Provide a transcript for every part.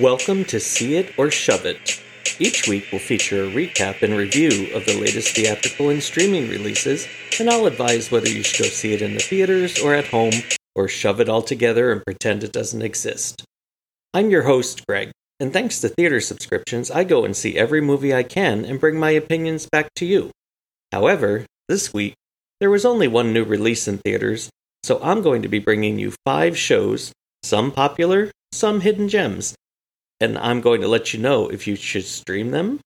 Welcome to See It or Shove It. Each week we'll feature a recap and review of the latest theatrical and streaming releases, and I'll advise whether you should go see it in the theaters or at home, or shove it all together and pretend it doesn't exist. I'm your host, Greg, and thanks to theater subscriptions, I go and see every movie I can and bring my opinions back to you. However, this week, there was only one new release in theaters, so I'm going to be bringing you 5 shows, some popular, some hidden gems, and I'm going to let you know if you should stream them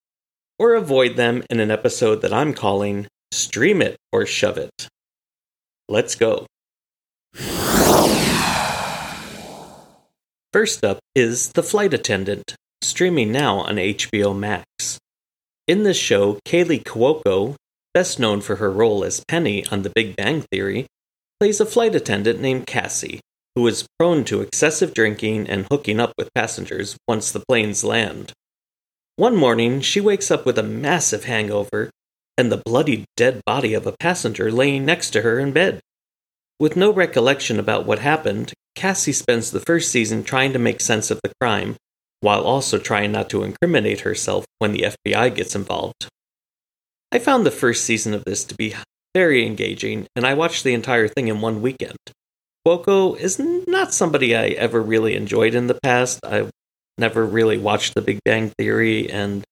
or avoid them in an episode that I'm calling Stream It or Shove It. Let's go. First up is The Flight Attendant, streaming now on HBO Max. In this show, Kaley Cuoco, best known for her role as Penny on The Big Bang Theory, plays a flight attendant named Cassie, who is prone to excessive drinking and hooking up with passengers once the planes land. One morning, she wakes up with a massive hangover and the bloodied dead body of a passenger laying next to her in bed. With no recollection about what happened, Cassie spends the first season trying to make sense of the crime, while also trying not to incriminate herself when the FBI gets involved. I found the first season of this to be very engaging, and I watched the entire thing in one weekend. Cuoco is not somebody I ever really enjoyed in the past. I never really watched The Big Bang Theory, and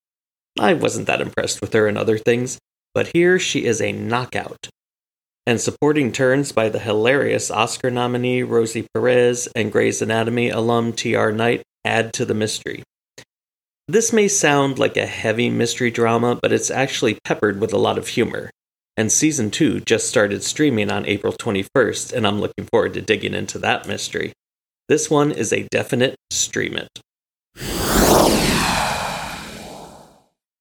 I wasn't that impressed with her and other things, but here she is a knockout. And supporting turns by the hilarious Oscar nominee Rosie Perez and Grey's Anatomy alum T.R. Knight add to the mystery. This may sound like a heavy mystery drama, but it's actually peppered with a lot of humor. And Season 2 just started streaming on April 21st, and I'm looking forward to digging into that mystery. This one is a definite stream it.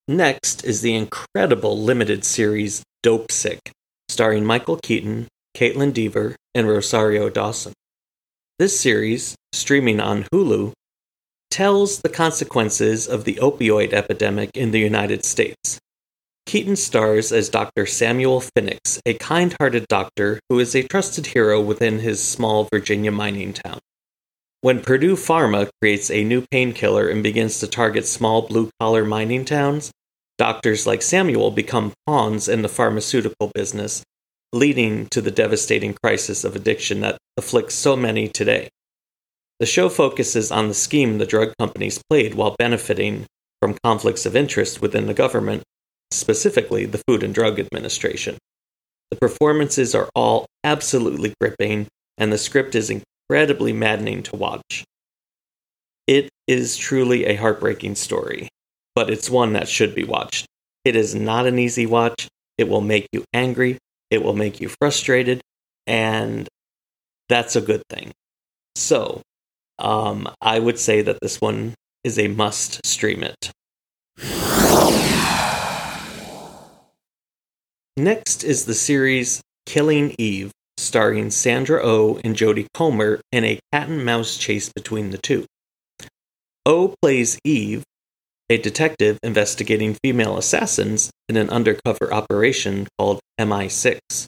Next is the incredible limited series Dopesick, starring Michael Keaton, Caitlin Dever, and Rosario Dawson. This series, streaming on Hulu, tells the consequences of the opioid epidemic in the United States. Keaton stars as Dr. Samuel Phoenix, a kind-hearted doctor who is a trusted hero within his small Virginia mining town. When Purdue Pharma creates a new painkiller and begins to target small blue-collar mining towns, doctors like Samuel become pawns in the pharmaceutical business, leading to the devastating crisis of addiction that afflicts so many today. The show focuses on the scheme the drug companies played while benefiting from conflicts of interest within the government, specifically the Food and Drug Administration. The performances are all absolutely gripping, and the script is incredibly maddening to watch. It is truly a heartbreaking story, but it's one that should be watched. It is not an easy watch. It will make you angry, it will make you frustrated, and that's a good thing. So, I would say that this one is a must stream it. Next is the series Killing Eve, starring Sandra Oh and Jodie Comer, in a cat-and-mouse chase between the two. Oh plays Eve, a detective investigating female assassins in an undercover operation called MI6.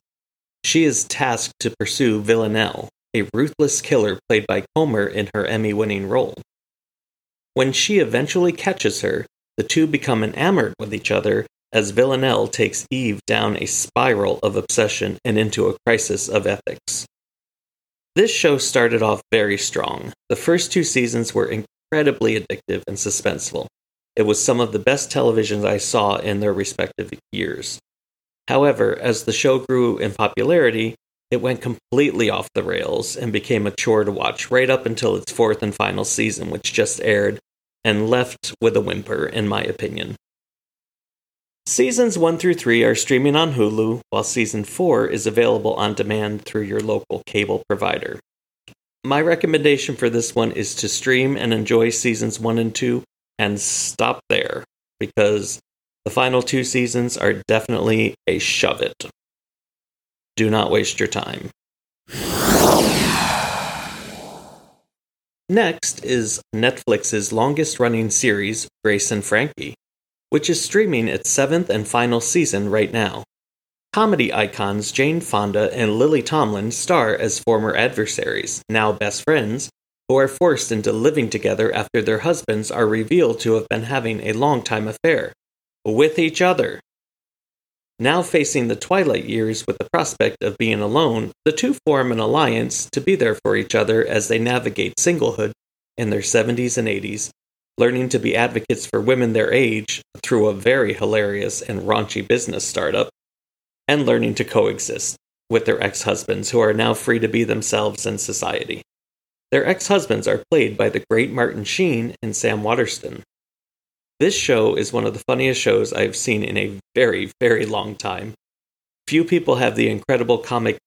She is tasked to pursue Villanelle, a ruthless killer played by Comer in her Emmy-winning role. When she eventually catches her, the two become enamored with each other, as Villanelle takes Eve down a spiral of obsession and into a crisis of ethics. This show started off very strong. The first 2 seasons were incredibly addictive and suspenseful. It was some of the best television I saw in their respective years. However, as the show grew in popularity, it went completely off the rails and became a chore to watch right up until its 4th and final season, which just aired, and left with a whimper, in my opinion. Seasons 1 through 3 are streaming on Hulu, while Season 4 is available on demand through your local cable provider. My recommendation for this one is to stream and enjoy Seasons 1 and 2 and stop there, because the final 2 seasons are definitely a shove it. Do not waste your time. Next is Netflix's longest-running series, Grace and Frankie, which is streaming its 7th and final season right now. Comedy icons Jane Fonda and Lily Tomlin star as former adversaries, now best friends, who are forced into living together after their husbands are revealed to have been having a long-time affair with each other. Now facing the twilight years with the prospect of being alone, the two form an alliance to be there for each other as they navigate singlehood in their 70s and 80s, learning to be advocates for women their age through a very hilarious and raunchy business startup, and learning to coexist with their ex-husbands who are now free to be themselves in society. Their ex-husbands are played by the great Martin Sheen and Sam Waterston. This show is one of the funniest shows I've seen in a very, very long time. Few people have the incredible comic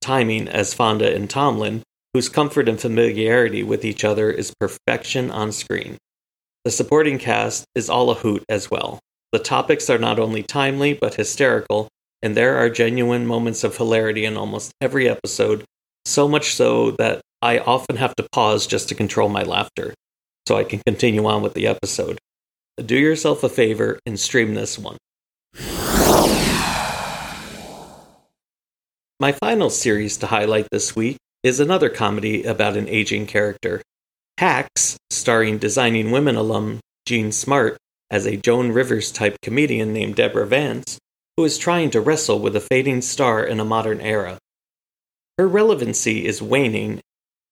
timing as Fonda and Tomlin, whose comfort and familiarity with each other is perfection on screen. The supporting cast is all a hoot as well. The topics are not only timely, but hysterical, and there are genuine moments of hilarity in almost every episode, so much so that I often have to pause just to control my laughter, so I can continue on with the episode. Do yourself a favor and stream this one. My final series to highlight this week is another comedy about an aging character. Hacks, starring Designing Women alum Jean Smart as a Joan Rivers-type comedian named Deborah Vance, who is trying to wrestle with a fading star in a modern era. Her relevancy is waning,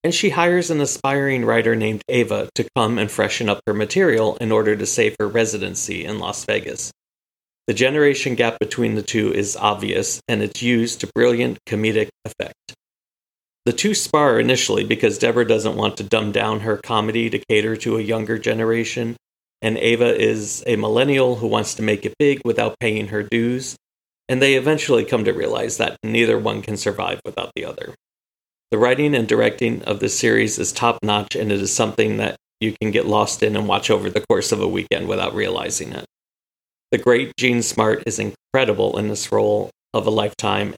and she hires an aspiring writer named Ava to come and freshen up her material in order to save her residency in Las Vegas. The generation gap between the two is obvious, and it's used to brilliant comedic effect. The two spar initially because Deborah doesn't want to dumb down her comedy to cater to a younger generation, and Ava is a millennial who wants to make it big without paying her dues, and they eventually come to realize that neither one can survive without the other. The writing and directing of this series is top-notch, and it is something that you can get lost in and watch over the course of a weekend without realizing it. The great Jean Smart is incredible in this role of a lifetime,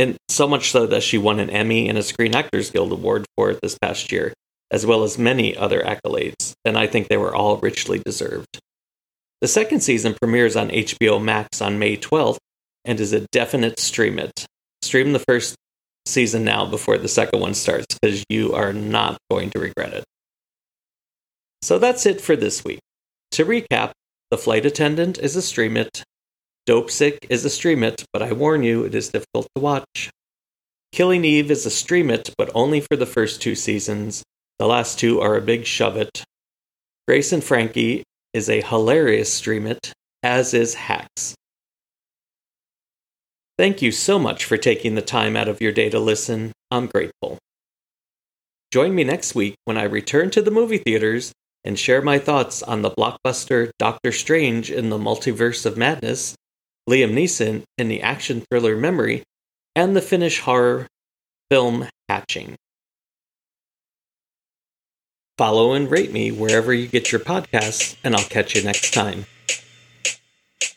and so much so that she won an Emmy and a Screen Actors Guild Award for it this past year, as well as many other accolades, and I think they were all richly deserved. The second season premieres on HBO Max on May 12th, and is a definite stream it. Stream the first season now before the second one starts, because you are not going to regret it. So that's it for this week. To recap, The Flight Attendant is a stream it. Dopesick is a stream it, but I warn you, it is difficult to watch. Killing Eve is a stream it, but only for the first two seasons. The last two are a big shove it. Grace and Frankie is a hilarious stream it, as is Hacks. Thank you so much for taking the time out of your day to listen. I'm grateful. Join me next week when I return to the movie theaters and share my thoughts on the blockbuster Doctor Strange in the Multiverse of Madness, Liam Neeson in the action thriller Memory, and the Finnish horror film Hatching. Follow and rate me wherever you get your podcasts, and I'll catch you next time.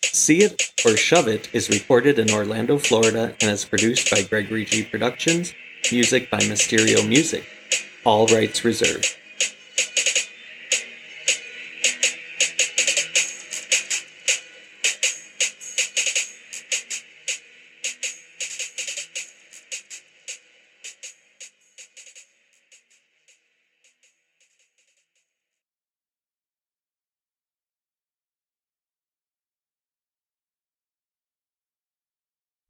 See It or Shove It is recorded in Orlando, Florida, and is produced by Gregory G. Productions, music by Mysterio Music. All rights reserved.